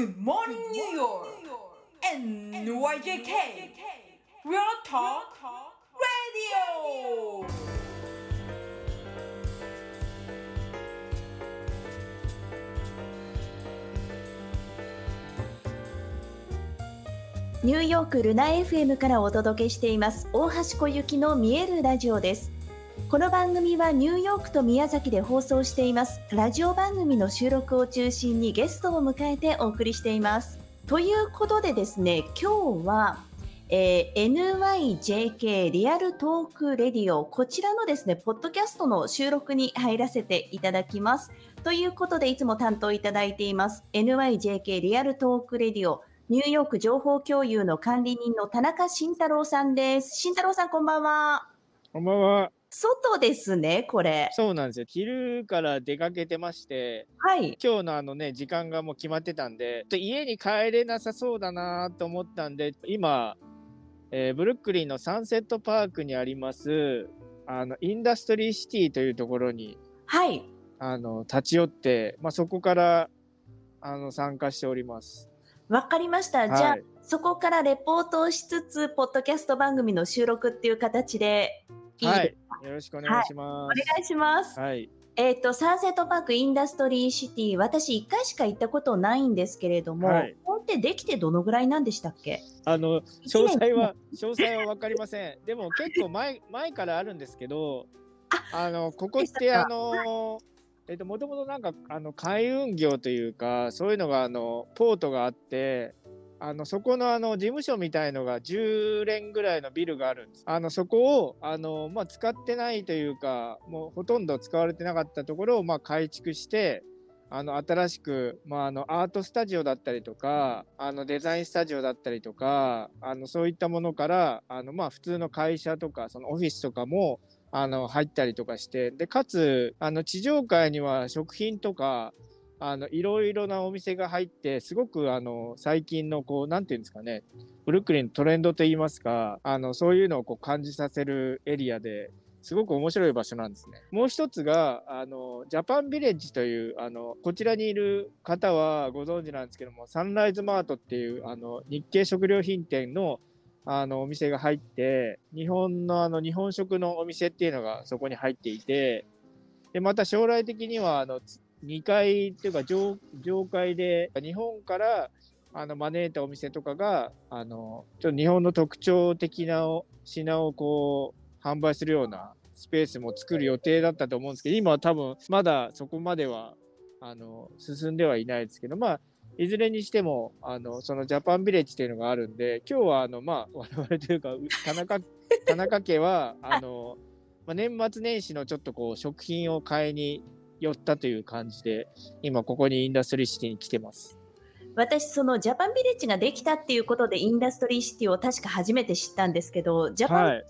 Good morning, New York. NYJK. Real Talk Radio. ニューヨークルナ FM からお届けしています大橋小雪の見えるラジオです。この番組はニューヨークと宮崎で放送していますラジオ番組の収録を中心にゲストを迎えてお送りしています。ということでですね、今日は、NYJK リアルトークレディオ、こちらのですねポッドキャストの収録に入らせていただきます。ということでいつも担当いただいています NYJK リアルトークレディオニューヨーク情報共有の管理人の田中慎太郎さんです。慎太郎さん、こんばんは。こんばんは。外ですね、これ。そうなんですよ。昼から出かけてまして、はい、今日の時間がもう決まってたんで、家に帰れなさそうだなと思ったんで、今、ブルックリンのサンセットパークにありますインダストリーシティというところに、はい、立ち寄って、そこから参加しております。わかりました。はい、じゃあそこからレポートをしつつポッドキャスト番組の収録っていう形で。はい、よろしくお願いします。はい、お願いします。はい。サンセットパークインダストリーシティ、私1回しか行ったことないんですけれども、はい、ここってできてどのぐらいなんでしたっけ？詳細は分かりません。でも結構前からあるんですけど、ここってもともとなんか海運業というかそういうのがポートがあって。そこの事務所みたいのが10連ぐらいのビルがあるんです。そこを使ってないというか、もうほとんど使われてなかったところを改築して、新しくアートスタジオだったりとか、デザインスタジオだったりとか、そういったものから普通の会社とかそのオフィスとかも入ったりとかして、でかつ地上階には食品とか。いろいろなお店が入って、すごく最近のなんていうんですかね、ブルックリンのトレンドといいますか、そういうのを感じさせるエリアで、すごく面白い場所なんですね。もう一つが、ジャパンビレッジという、こちらにいる方はご存知なんですけども、サンライズマートっていう、日系食料品店の、お店が入って、日本食のお店っていうのがそこに入っていて、で、また将来的には、2階というか上階で日本から招いたお店とかがちょっと日本の特徴的な品を販売するようなスペースも作る予定だったと思うんですけど、今は多分まだそこまでは進んではいないですけど、いずれにしてもそのジャパンビレッジというのがあるんで、今日は我々というか田中家は年末年始のちょっと食品を買いに寄ったという感じで、今ここにインダストリーシティに来てます。私そのジャパンビレッジができたっていうことでインダストリーシティを確か初めて知ったんですけど、ジャパン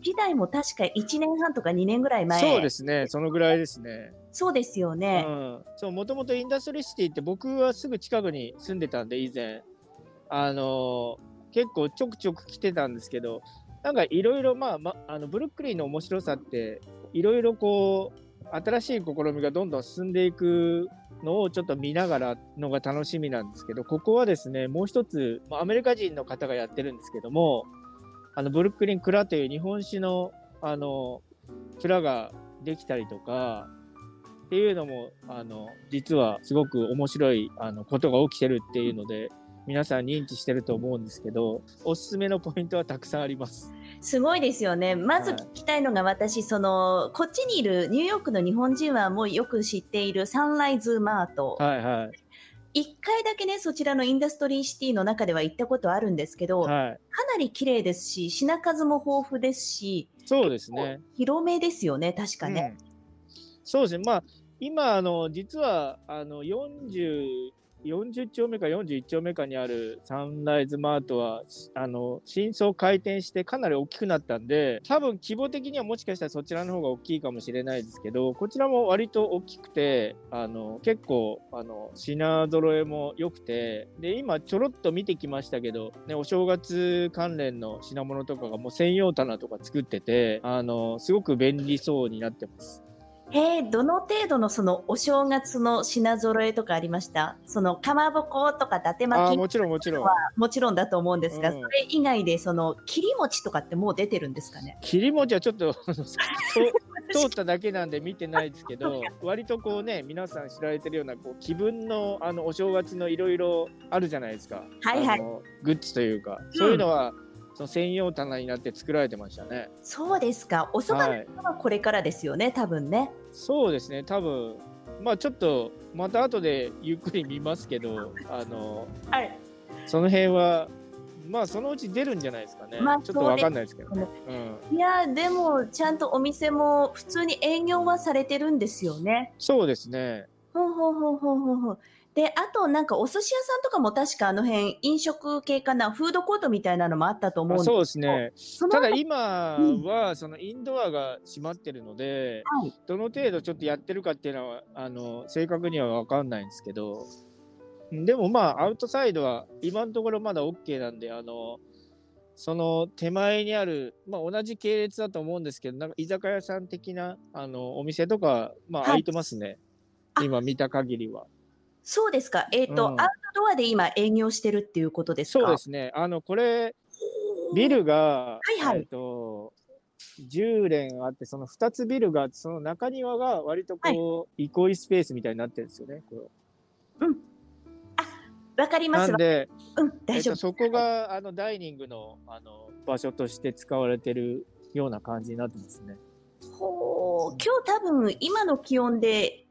時代も確か1年半とか2年ぐらい前、はい、そうですね、そのぐらいですね。そうですよね、うん、そう、もともとインダストリーシティって僕はすぐ近くに住んでたんで、以前結構ちょくちょく来てたんですけど、なんかいろいろブルックリンの面白さっていろいろ新しい試みがどんどん進んでいくのをちょっと見ながらのが楽しみなんですけど、ここはですね、もう一つアメリカ人の方がやってるんですけども、ブルックリン蔵という日本酒の蔵ができたりとかっていうのも実はすごく面白いことが起きてるっていうので、皆さん認知してると思うんですけど、おすすめのポイントはたくさんあります。すごいですよね。まず聞きたいのが、私こっちにいるニューヨークの日本人はもうよく知っているサンライズマート、はいはい、1回だけね、そちらのインダストリーシティの中では行ったことあるんですけど、はい、かなり綺麗ですし品数も豊富ですし、そうですね、広めですよね、確かね、うん、そうですね。今実は40丁目か41丁目かにあるサンライズマートは新装開店してかなり大きくなったんで、多分規模的にはもしかしたらそちらの方が大きいかもしれないですけど、こちらも割と大きくて結構品揃えも良くて、で今ちょろっと見てきましたけど、ね、お正月関連の品物とかがもう専用棚とか作っててすごく便利そうになってます。どの程度のそのお正月の品揃えとかありました？そのかまぼことか伊達巻きもちろんはもちろんだと思うんですが、それ以外でその切り餅とかってもう出てるんですかね？切り餅はちょっと通っただけなんで見てないですけど割とこうね皆さん知られてるようなこう気分のお正月のいろいろあるじゃないですか、はいはい、グッズというか、そういうのはその専用棚になって作られてましたね。そうですか。おそばの人はこれからですよね、はい、多分ね。そうですね、多分まあちょっとまた後でゆっくり見ますけどはい、その辺はまあそのうち出るんじゃないですかね、まあ、ちょっとわかんないですけどね、いやでもちゃんとお店も普通に営業はされてるんですよね。そうですね。ほうで、あとなんかお寿司屋さんとかも確かあの辺飲食系かな、フードコートみたいなのもあったと思うんですけど。そうですね。ただ今はそのインドアが閉まってるので、はい、どの程度ちょっとやってるかっていうのは正確には分かんないんですけど、でもまあアウトサイドは今のところまだ OK なんで、その手前にある、まあ、同じ系列だと思うんですけど、なんか居酒屋さん的なお店とか、まあ、開いてますね、はい、今見た限りは。そうですか。アウトドアで今営業してるっていうことですか？そうですね。これビルが、はいはい、10連あって、その2つビルがあって、その中庭が割とこう、はい、憩いスペースみたいになってるんですよね。こう、うん、あ、わかります。なんで、うん、大丈夫。そこがダイニングの場所として使われてるような感じになってますね。ほう。今日多分今の気温で。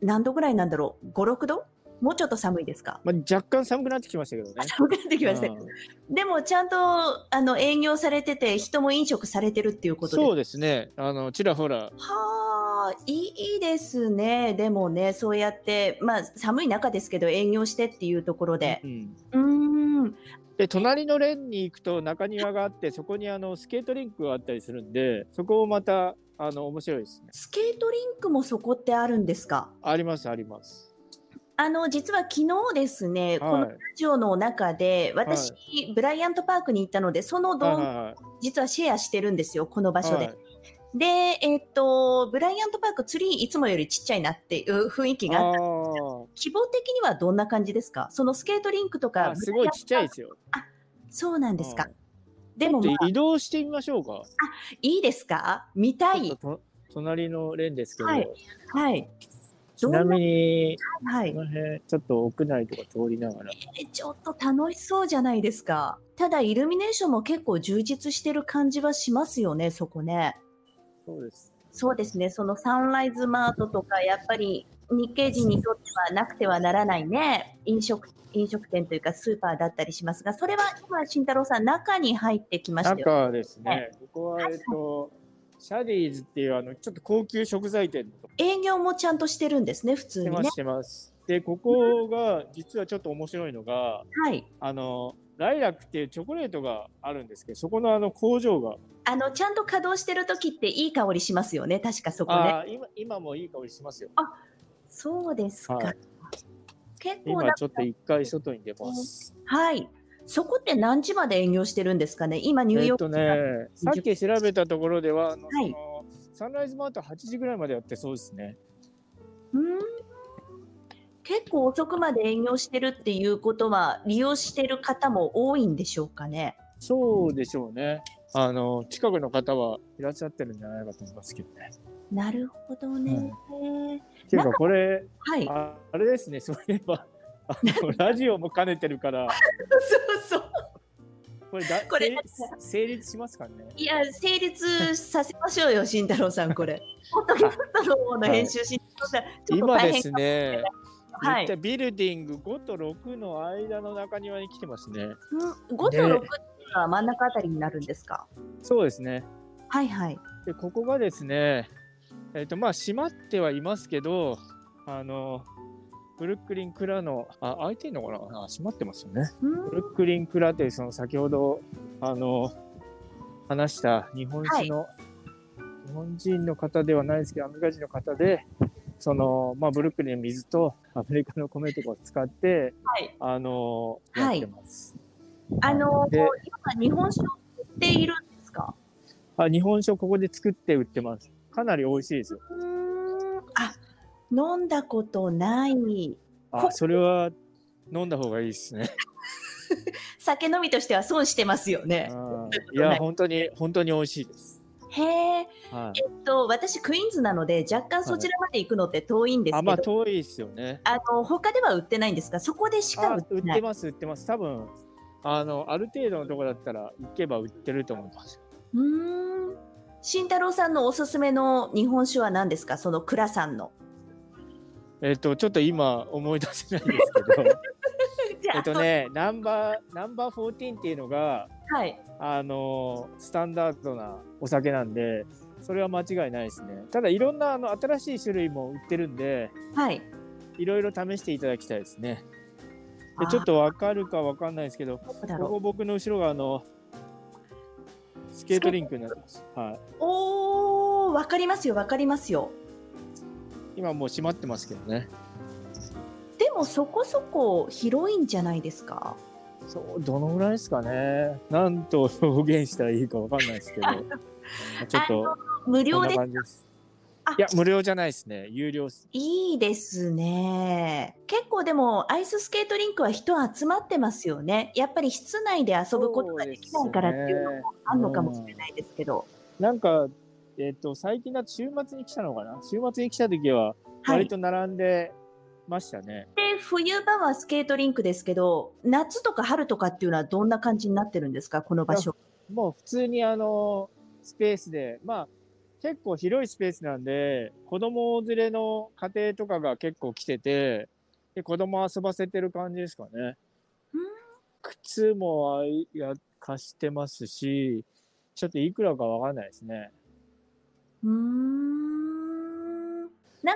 何度ぐらいなんだろう、5、6度？もうちょっと寒いですか？まあ、若干寒くなってきましたけどね。寒くなってきました、でもちゃんと営業されてて、人も飲食されてるっていうことで。そうですね、ちらほら。はー、いいですね。でもね、そうやって、まあ、寒い中ですけど営業してっていうところで、で隣の連に行くと中庭があって、そこにスケートリンクがあったりするんで、そこをまた面白いですね。スケートリンクもそこってあるんですか？ありますあります。実は昨日ですね、はい、このラジオの中で私、はい、ブライアントパークに行ったので、その動画、はい、実はシェアしてるんですよ、この場所で、はい、で、ブライアントパーク、ツリーいつもよりちっちゃいなっていう雰囲気があったんですけど、規模的にはどんな感じですか？そのスケートリンクとか。すごいちっちゃいですよ。あ、そうなんですか。でも、まあ、移動してみましょうか。あ、いいですか？見たい。隣のレーンですけど、はいはい、ちなみに、はい、この辺ちょっと屋内とか通りながら、ちょっと楽しそうじゃないですか。ただイルミネーションも結構充実してる感じはしますよね、そこね。そうですね。そのサンライズマートとか、やっぱり日系人にとってはなくてはならないね、飲食店というかスーパーだったりしますが、それは今慎太郎さん中に入ってきましたよ。中ですね、はい、ここはシャディーズっていうちょっと高級食材店と。営業もちゃんとしてるんですね、普通にね。してます。で、ここが実はちょっと面白いのが、はい、ライラックっていうチョコレートがあるんですけど、そこの工場がちゃんと稼働してる時っていい香りしますよね、確かそこね。あ、今もいい香りしますよ。あ、そうですか、はい、結構今ちょっと一回外に出ます、はい、そこって何時まで営業してるんですかね？今ニューヨーク、さっき調べたところでは、はい、サンライズマート8時ぐらいまでやってそうですね。結構遅くまで営業してるっていうことは、利用してる方も多いんでしょうかね？そうでしょうね。近くの方はいらっしゃってるんじゃないかと思いますけどね。なるほどね、っていうかこれ、はい、あれですね、そういえばラジオも兼ねてるからそうこれ成立しますかね？いや、成立させましょうよ慎太郎さん、これポッドキャストの編集慎太郎さん、ちょっと大変。今ですね、はい、ビルディング5と6の間の中庭に来てますね、5と6っていうのは真ん中あたりになるんですか？そうですね、はいはい。で、ここがですね、まあ閉まってはいますけど、ブルックリン蔵の、開いてんのかな、閉まってますよね。ブルックリン蔵という、その先ほど話した日本人の方ではないですけど、アメリカ人の方で、まあ、ブルックリンの水とアメリカの米とかを使って、はい、やってます。今日本酒を売っているんですか？あ、日本酒をここで作って売ってます。かなり美味しいですよ。飲んだことない。あ、それは飲んだ方がいいですね。酒飲みとしては損してますよね。いや、本当に本当に美味しいです。へえ、はい。私クイーンズなので若干そちらまで行くのって遠いんですけど。はい、あ、まあ遠いですよね。他では売ってないんですか。そこでしか売ってない。売ってます。多分ある程度のところだったら行けば売ってると思います。慎太郎さんのおすすめの日本酒は何ですか。その蔵さんの。ちょっと今思い出せないんですけど。ナンバー14っていうのが、はい、スタンダードなお酒なんで、それは間違いないですね。ただいろんな新しい種類も売ってるんで、はい、いろいろ試していただきたいですね。で、ちょっと分かるか分かんないですけど、ここ僕の後ろがスケートリンクになってます、はい、おー、分かりますよ。今もう閉まってますけどね。でもそこそこ広いんじゃないですか。そう、どのぐらいですかね。なんと表現したらいいか分かんないですけどちょっと無料で、いや、無料じゃないですね。有料す。いいですね。結構でもアイススケートリンクは人集まってますよね。やっぱり室内で遊ぶことができないからっていうのもあるのかもしれないですけど。なんか、最近だと週末に来たのかな。週末に来た時は割と並んでましたね。はい、で、冬場はスケートリンクですけど、夏とか春とかっていうのはどんな感じになってるんですか、この場所。もう普通にスペースで、まあ結構広いスペースなんで、子供連れの家庭とかが結構来てて、で、子供遊ばせてる感じですかね。靴も貸してますし、ちょっといくらかわかんないですね。なん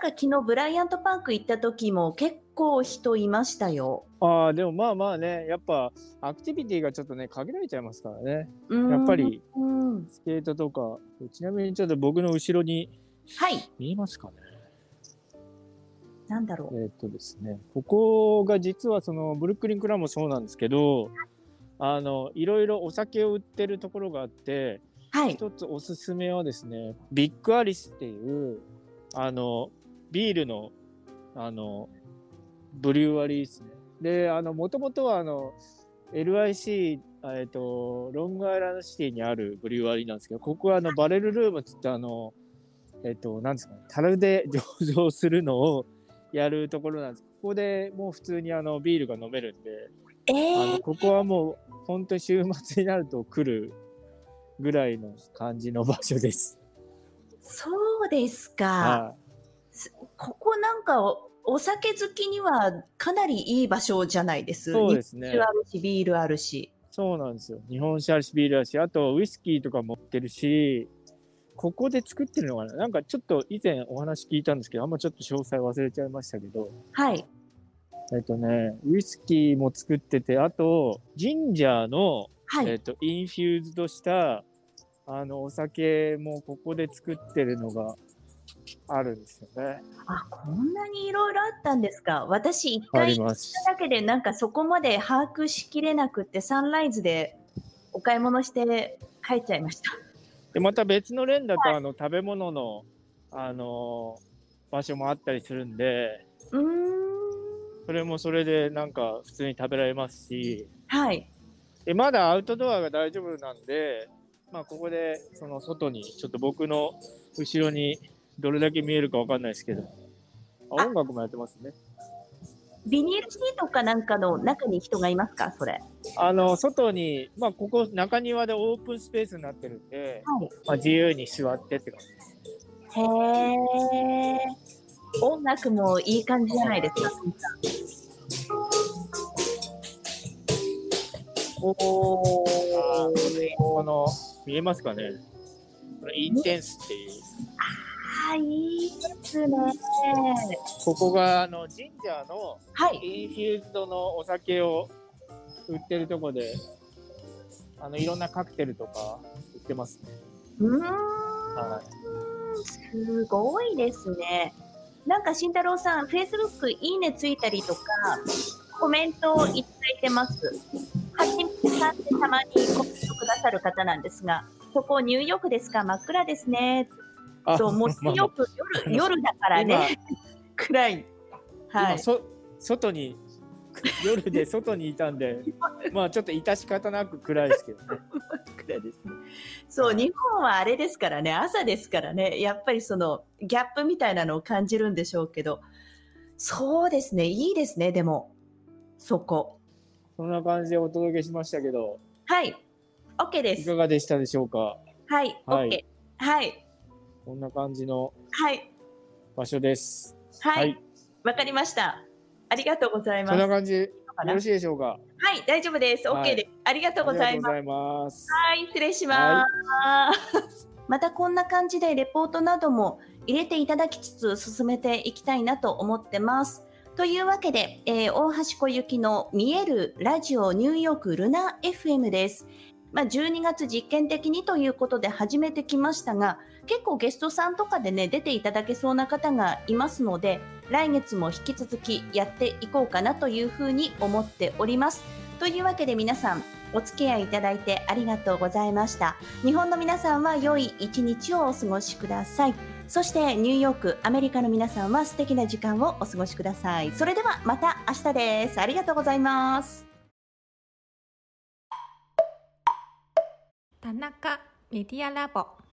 か昨日ブライアントパーク行った時も結構人いましたよ。ああ、でもまあね、やっぱアクティビティがちょっとね、限られちゃいますからね。やっぱりスケートとか、ちなみにちょっと僕の後ろに、はい、見えますかね。なんだろう。ですね、ここが実はそのブルックリンクラもそうなんですけど、いろいろお酒を売ってるところがあって、はい、一つおすすめはですね、ビッグアリスっていうビールのブリュワリーですね。で、もともとはNYC、ロングアイランドシティにあるブリュワリーなんですけど、ここはバレルルームっていってなんですかね、樽で醸造するのをやるところなんです。ここでもう普通にビールが飲めるんで、ここはもう本当に週末になると来るぐらいの感じの場所です。そうですか。ここなんかお酒好きにはかなりいい場所じゃないです。そうですね。日本酒あるし、ビールあるし。そうなんですよ。日本酒あるし、ビールあるし、あとウイスキーとか持ってるし、ここで作ってるのかな。なんかちょっと以前お話聞いたんですけど、あんまちょっと詳細忘れちゃいましたけど。はい。ウイスキーも作ってて、あとジンジャーの、はい、インフューズドしたお酒もここで作ってるのがあるんですよね。あ、こんなにいろいろあったんですか。私一回行っただけでなんかそこまで把握しきれなくって、サンライズでお買い物して帰っちゃいました。で、また別の連だと、はい、食べ物の、場所もあったりするんで、それもそれでなんか普通に食べられますし、はい、でまだアウトドアが大丈夫なんで、まあ、ここでその外にちょっと僕の後ろにどれだけ見えるかわかんないですけど、音楽もやってますね。ビニールシートかなんかの中に人がいますか、それ。外に、まあ、ここ中庭でオープンスペースになってるんで、はい、まあ、自由に座ってって感じです。へー、音楽もいい感じじゃないですか。おー、見えますかね、これインテンスっていう。ああ、いいですね。ここがジンジャーのインフューズドのお酒を売ってるとこで、いろんなカクテルとか売ってますね。はい、すごいですね。なんか慎太郎さん、 Facebook いいねついたりとかコメントをいただいてます。はちみつさんってたまにコメントくださる方なんですが、そこニューヨークですか、真っ暗ですねと、もうよく夜だからね。暗い、はい、今外に夜で外にいたんでまあちょっと致し方なく暗いですけどね暗いですね。そう、日本はあれですからね、朝ですからね、やっぱりそのギャップみたいなのを感じるんでしょうけど、そうですね、いいですね。でもそこそんな感じでお届けしましたけど、はい、 OK です。いかがでしたでしょうか。はい、はい、OK、はい、こんな感じの場所です。はい、はい、わかりました。ありがとうございます。そんな感じよろしいでしょうか。はい、大丈夫です。 OK です、はい、ありがとうございます。はい、失礼します、はい、またこんな感じでレポートなども入れていただきつつ進めていきたいなと思ってます。というわけで、大橋小雪の見えるラジオニューヨークルナ FM です。まあ、12月実験的にということで始めてきましたが、結構ゲストさんとかでね出ていただけそうな方がいますので、来月も引き続きやっていこうかなというふうに思っております。というわけで皆さんお付き合いいただいてありがとうございました。日本の皆さんは良い一日をお過ごしください。そしてニューヨーク、アメリカの皆さんは素敵な時間をお過ごしください。それではまた明日です。ありがとうございます。田中メディアラボ。